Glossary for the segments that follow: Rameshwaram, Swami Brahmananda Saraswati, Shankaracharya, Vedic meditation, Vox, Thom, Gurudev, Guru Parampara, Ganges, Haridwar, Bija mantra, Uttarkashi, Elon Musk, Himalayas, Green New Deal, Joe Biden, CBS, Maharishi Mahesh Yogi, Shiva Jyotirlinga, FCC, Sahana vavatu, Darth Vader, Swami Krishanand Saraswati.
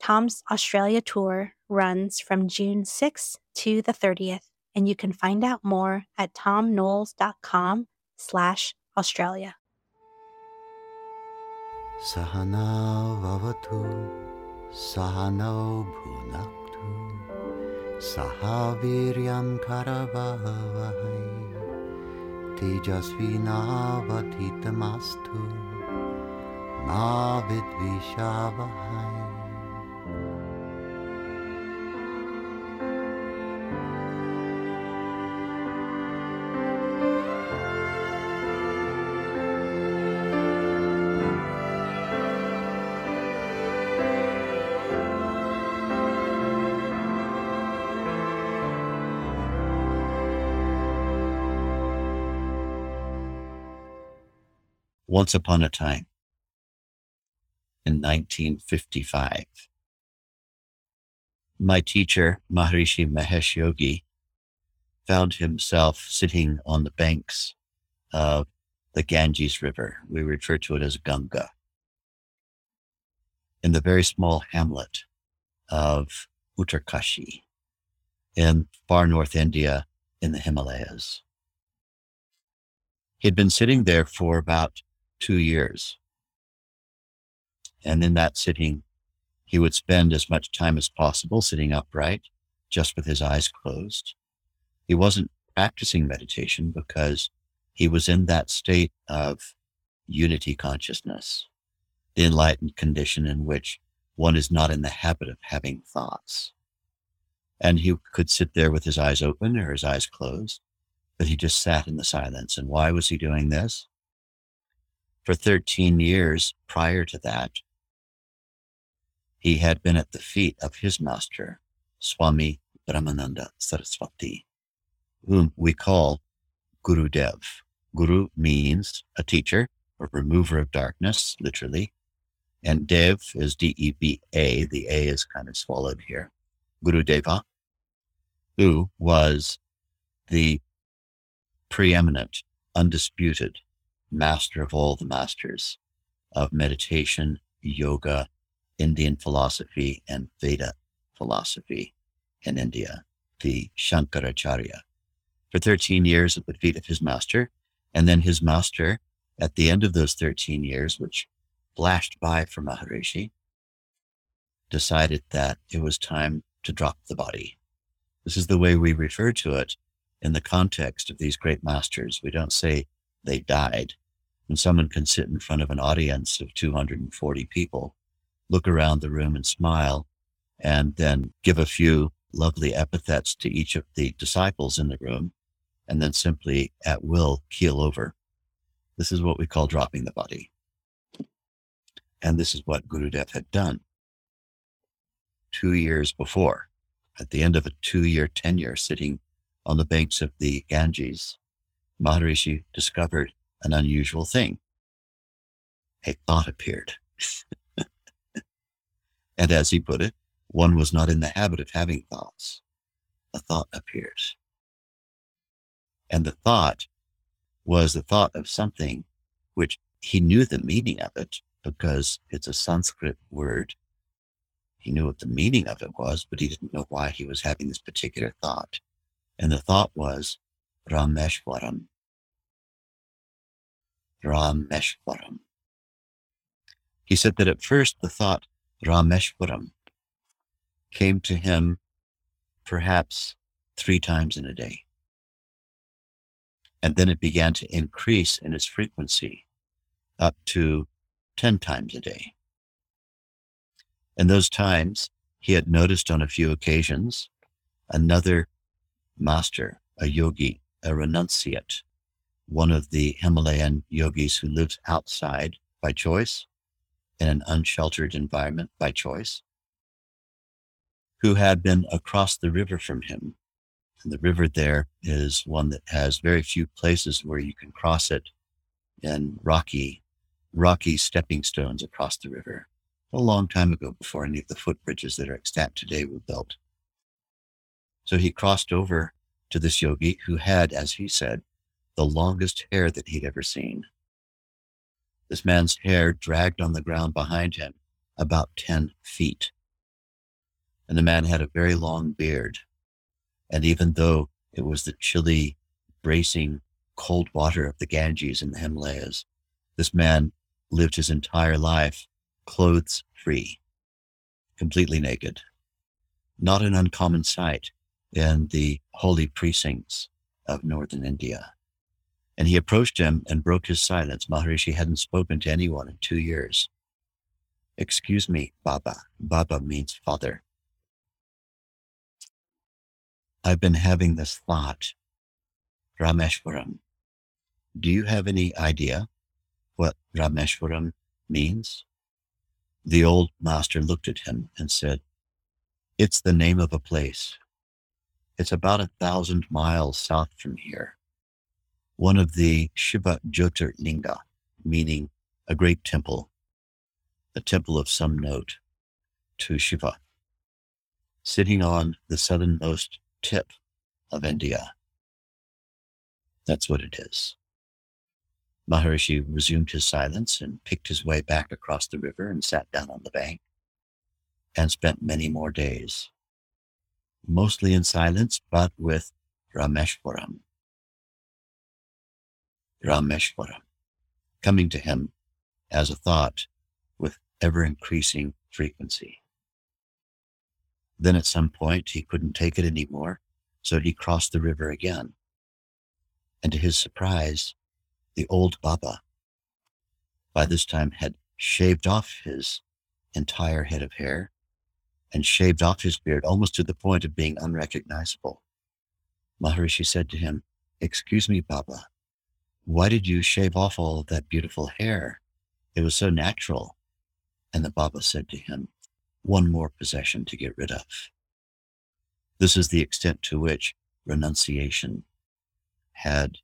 Tom's Australia tour runs from June 6th to the 30th, and you can find out more at ThomKnoles.com/Australia. Sahana vavatu, sahanau bhunaktu, sahaviryam karavahvahai, tejasvinavadhitamastu, ma vidvishavahai. Once upon a time, in 1955, my teacher, Maharishi Mahesh Yogi, found himself sitting on the banks of the Ganges River. We refer to it as Ganga. In the very small hamlet of Uttarkashi in far north India in the Himalayas. He'd been sitting there for about 2 years. And in that sitting, he would spend as much time as possible sitting upright, just with his eyes closed. He wasn't practicing meditation because he was in that state of unity consciousness, the enlightened condition in which one is not in the habit of having thoughts. And he could sit there with his eyes open or his eyes closed, but he just sat in the silence. And why was he doing this? For 13 years prior to that, he had been at the feet of his master, Swami Brahmananda Saraswati, whom we call Gurudev. Guru means a teacher, a remover of darkness, literally. And Dev is D-E-V-A. The A is kind of swallowed here. Gurudeva, who was the preeminent, undisputed master of all the masters of meditation, yoga, Indian philosophy, and Veda philosophy in India, the Shankaracharya, for 13 years at the feet of his master. And then his master, at the end of those 13 years, which flashed by for Maharishi, decided that it was time to drop the body. This is the way we refer to it in the context of these great masters. We don't say they died. And someone can sit in front of an audience of 240 people, look around the room and smile, and then give a few lovely epithets to each of the disciples in the room, and then simply at will keel over. This is what we call dropping the body. And this is what Gurudev had done 2 years before, at the end of a 2-year tenure sitting on the banks of the Ganges. Maharishi discovered an unusual thing. A thought appeared. And as he put it, one was not in the habit of having thoughts. A thought appears. And the thought was the thought of something which he knew the meaning of it because it's a Sanskrit word. He knew what the meaning of it was, but he didn't know why he was having this particular thought. And the thought was, Rameshwaram. Rameshwaram. He said that at first the thought Rameshwaram came to him perhaps 3 times in a day. And then it began to increase in its frequency up to 10 times a day. And those times he had noticed on a few occasions another master, a yogi, a renunciate, one of the Himalayan yogis who lives outside by choice, in an unsheltered environment by choice, who had been across the river from him. And the river there is one that has very few places where you can cross it, and rocky stepping stones across the river a long time ago, before any of the footbridges that are extant today were built. So he crossed over to this yogi who had, as he said, the longest hair that he'd ever seen. This man's hair dragged on the ground behind him about 10 feet. And the man had a very long beard. And even though it was the chilly, bracing, cold water of the Ganges and the Himalayas, this man lived his entire life clothes free, completely naked. Not an uncommon sight in the holy precincts of northern India. And he approached him and broke his silence. Maharishi hadn't spoken to anyone in 2 years. "Excuse me, Baba." Baba means father. "I've been having this thought, Rameshwaram. Do you have any idea what Rameshwaram means?" The old master looked at him and said, "It's the name of a place. It's about 1,000 miles south from here. One of the Shiva Jyotirlinga, meaning a great temple, a temple of some note to Shiva, sitting on the southernmost tip of India. That's what it is." Maharishi resumed his silence and picked his way back across the river and sat down on the bank and spent many more days, mostly in silence, but with Rameshwaram. Rameshwaram, coming to him as a thought with ever-increasing frequency. Then at some point, he couldn't take it anymore, so he crossed the river again. And to his surprise, the old Baba, by this time, had shaved off his entire head of hair and shaved off his beard, almost to the point of being unrecognizable. Maharishi said to him, "Excuse me, Baba, why did you shave off all of that beautiful hair? It was so natural." And the Baba said to him, "One more possession to get rid of." This is the extent to which renunciation had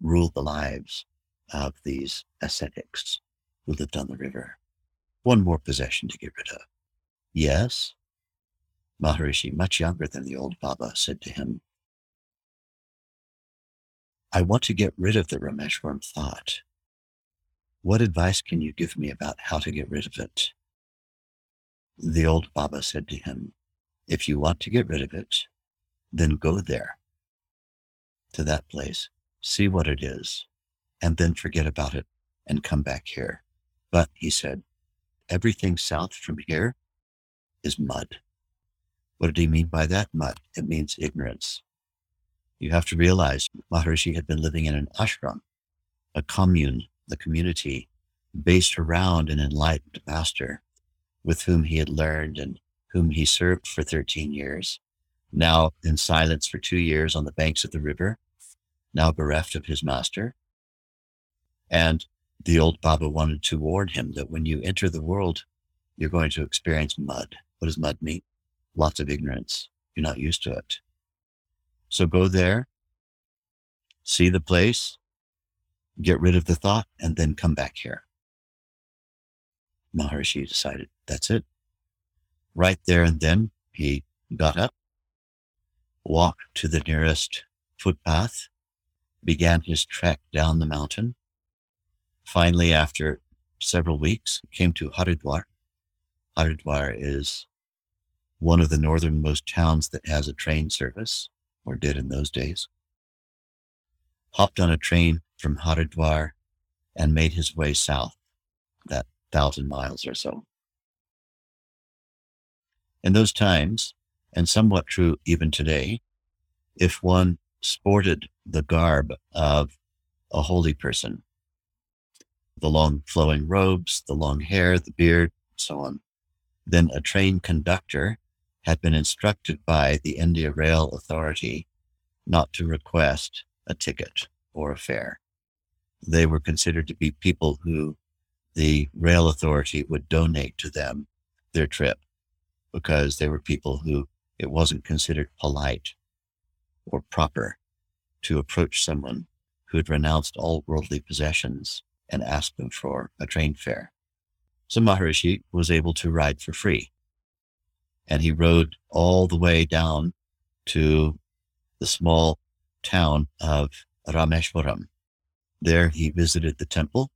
ruled the lives of these ascetics who lived on the river. One more possession to get rid of. "Yes?" Maharishi, much younger than the old Baba, said to him, "I want to get rid of the Rameshwaram thought. What advice can you give me about how to get rid of it?" The old Baba said to him, "If you want to get rid of it, then go there, to that place. See what it is, and then forget about it and come back here." But he said, "Everything south from here is mud." What did he mean by that, mud? It means ignorance. You have to realize Maharishi had been living in an ashram, a commune, the community based around an enlightened master with whom he had learned and whom he served for 13 years. Now in silence for 2 years on the banks of the river, now bereft of his master. And the old Baba wanted to warn him that when you enter the world, you're going to experience mud. What does mud mean? Lots of ignorance. You're not used to it. So go there, see the place, get rid of the thought, and then come back here. Maharishi decided, that's it. Right there and then, he got up, walked to the nearest footpath, began his trek down the mountain. Finally, after several weeks, came to Haridwar. Haridwar is one of the northernmost towns that has a train service, or did in those days. Hopped on a train from Haridwar and made his way south, that 1,000 miles or so. In those times, and somewhat true even today, if one sported the garb of a holy person, the long flowing robes, the long hair, the beard, and so on, then a train conductor had been instructed by the India Rail Authority not to request a ticket or a fare. They were considered to be people who the Rail Authority would donate to them their trip. because they were people who it wasn't considered polite or proper to approach someone who had renounced all worldly possessions and asked them for a train fare. So Maharishi was able to ride for free. And he rode all the way down to the small town of Rameshwaram. There he visited the temple,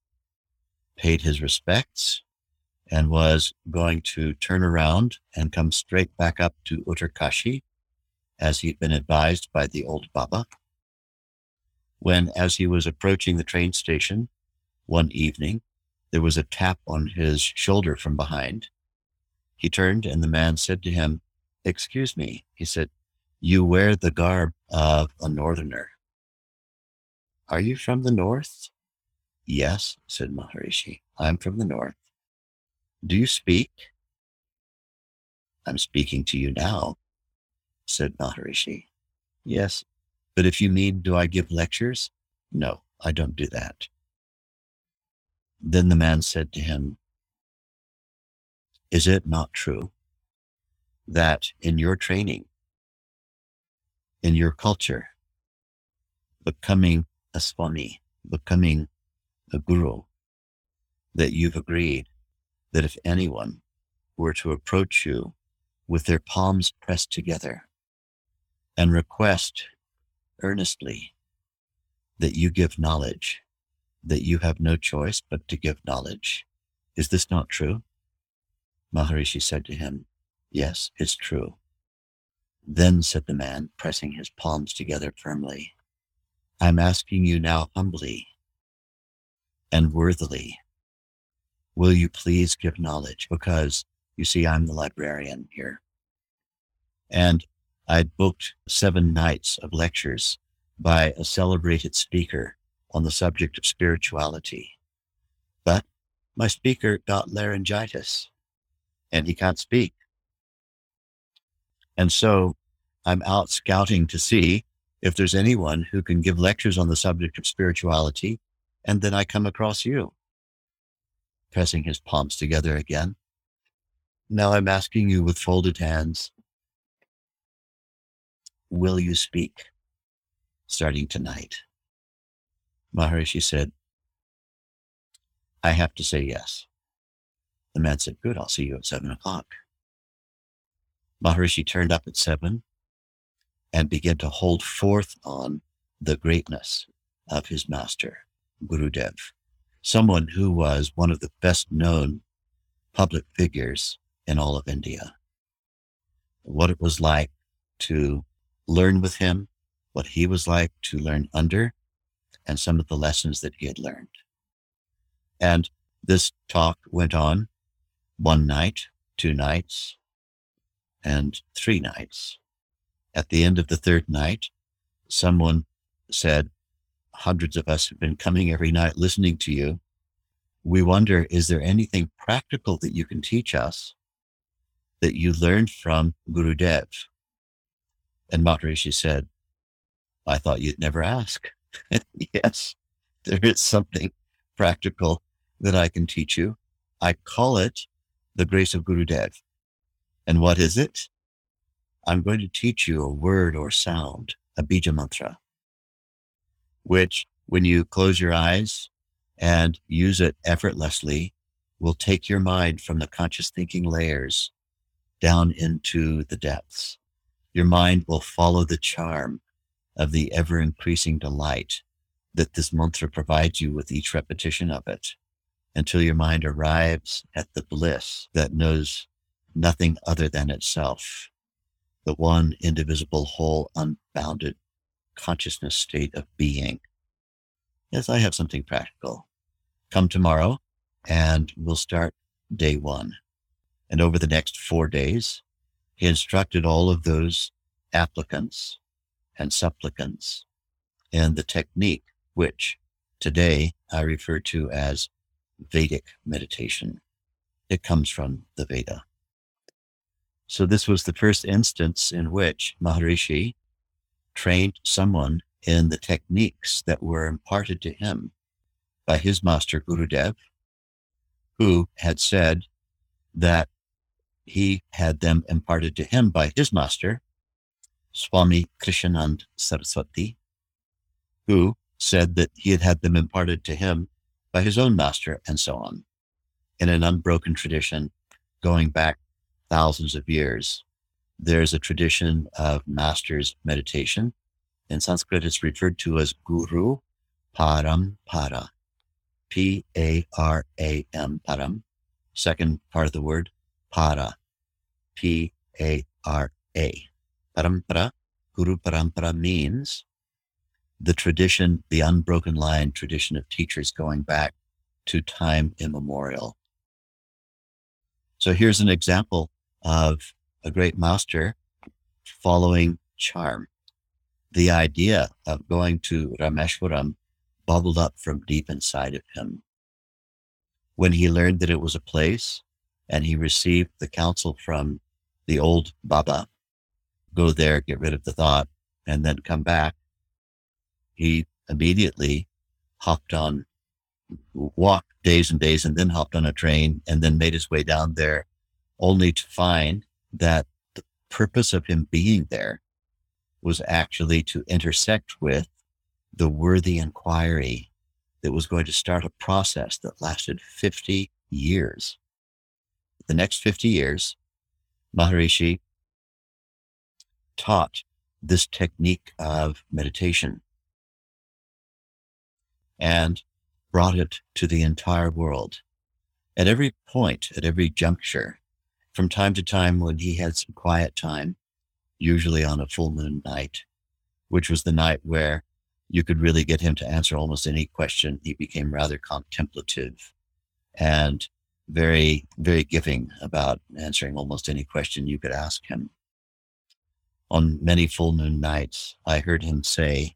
paid his respects, and was going to turn around and come straight back up to Uttarkashi, as he'd been advised by the old Baba. When, as he was approaching the train station one evening, there was a tap on his shoulder from behind. He turned and the man said to him, "Excuse me," he said, "you wear the garb of a northerner. Are you from the north?" "Yes," said Maharishi, "I'm from the north." "Do you speak?" "I'm speaking to you now," said Maharishi. "Yes, but if you mean, do I give lectures? No, I don't do that." Then the man said to him, "Is it not true that in your training, in your culture, becoming a Swami, becoming a Guru, that you've agreed that if anyone were to approach you with their palms pressed together and request earnestly that you give knowledge, that you have no choice but to give knowledge? Is this not true?" Maharishi said to him, "Yes, it's true." "Then," said the man, pressing his palms together firmly, "I'm asking you now humbly and worthily, will you please give knowledge? Because, you see, I'm the librarian here. And I'd booked 7 nights of lectures by a celebrated speaker on the subject of spirituality. But my speaker got laryngitis and he can't speak. And so I'm out scouting to see if there's anyone who can give lectures on the subject of spirituality. And then I come across you." Pressing his palms together again, "Now I'm asking you with folded hands, will you speak starting tonight?" Maharishi said, "I have to say yes." The man said, "Good, I'll see you at 7:00. Maharishi turned up at 7 and began to hold forth on the greatness of his master, Gurudev, someone who was one of the best known public figures in all of India. What it was like to learn with him, what he was like to learn under, and some of the lessons that he had learned. And this talk went on 1 night, 2 nights, and 3 nights. At the end of the 3rd night, someone said, "Hundreds of us have been coming every night listening to you. We wonder, is there anything practical that you can teach us that you learned from Gurudev?" And Maharishi said, "I thought you'd never ask." "Yes, there is something practical that I can teach you. I call it the grace of Gurudev. And what is it? I'm going to teach you a word or sound, a Bija mantra, which when you close your eyes and use it effortlessly, will take your mind from the conscious thinking layers down into the depths. Your mind will follow the charm of the ever-increasing delight that this mantra provides you with each repetition of it, until your mind arrives at the bliss that knows nothing other than itself, the one indivisible, whole, unbounded consciousness state of being." "Yes, I have something practical. Come tomorrow and we'll start day 1. And over the next 4 days, he instructed all of those applicants and supplicants in the technique, which today I refer to as Vedic meditation. It comes from the Veda. So this was the first instance in which Maharishi trained someone in the techniques that were imparted to him by his master Gurudev, who had said that he had them imparted to him by his master, Swami Krishanand Saraswati, who said that he had had them imparted to him by his own master, and so on, in an unbroken tradition going back thousands of years. There's a tradition of master's meditation. In Sanskrit, it's referred to as Guru Parampara, P-A-R-A-M, Param. Second part of the word, Para, P-A-R-A. Parampara, Guru Parampara means the tradition, the unbroken line tradition of teachers going back to time immemorial. So here's an example of a great master following charm. The idea of going to Rameshwaram bubbled up from deep inside of him. When he learned that it was a place and he received the counsel from the old Baba, go there, get rid of the thought, and then come back, he immediately walked days and days, and then hopped on a train, and then made his way down there, only to find that the purpose of him being there was actually to intersect with the worthy inquiry that was going to start a process that lasted 50 years. The next 50 years, Maharishi taught this technique of meditation and brought it to the entire world. At every point, at every juncture, from time to time when he had some quiet time, usually on a full moon night, which was the night where you could really get him to answer almost any question, he became rather contemplative and very, very giving about answering almost any question you could ask him. On many full moon nights, I heard him say,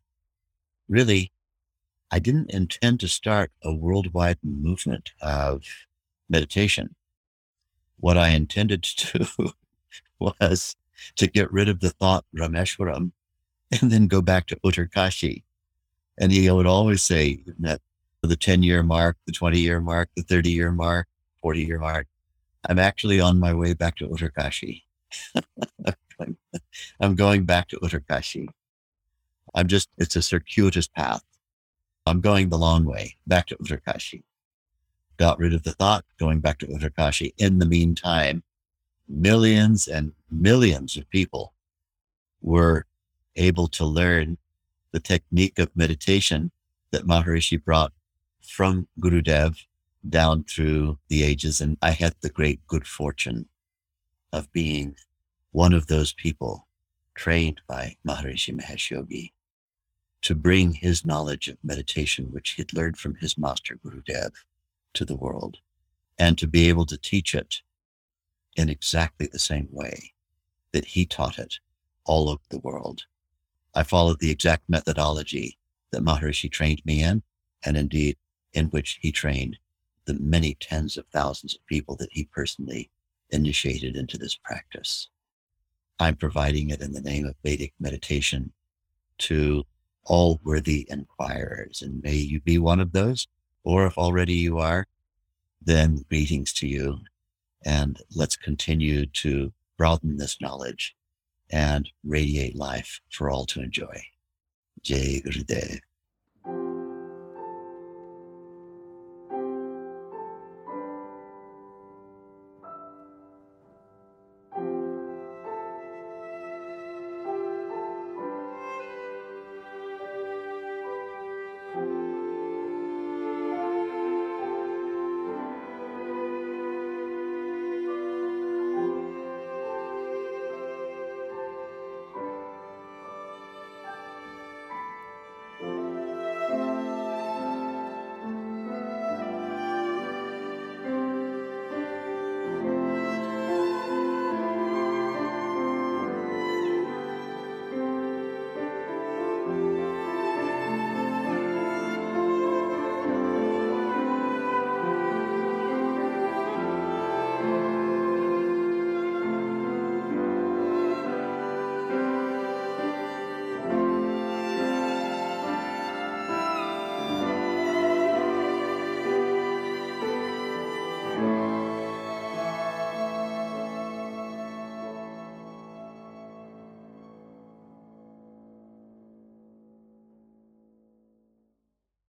really, I didn't intend to start a worldwide movement of meditation. What I intended to do was to get rid of the thought Rameshwaram and then go back to Uttarkashi. And he would always say that the 10-year mark, the 20-year mark, the 30-year mark, 40-year mark, I'm actually on my way back to Uttarkashi. I'm going back to Uttarkashi. It's a circuitous path. I'm going the long way, back to Uttarkashi. Got rid of the thought, going back to Uttarkashi. In the meantime, millions and millions of people were able to learn the technique of meditation that Maharishi brought from Gurudev down through the ages. And I had the great good fortune of being one of those people trained by Maharishi Mahesh Yogi to bring his knowledge of meditation, which he had learned from his master Gurudev, to the world, and to be able to teach it in exactly the same way that he taught it all over the world. I followed the exact methodology that Maharishi trained me in, and indeed in which he trained the many tens of thousands of people that he personally initiated into this practice. I'm providing it in the name of Vedic meditation to all worthy inquirers, and may you be one of those, or if already you are, then greetings to you, and let's continue to broaden this knowledge and radiate life for all to enjoy. Jai Gurudev.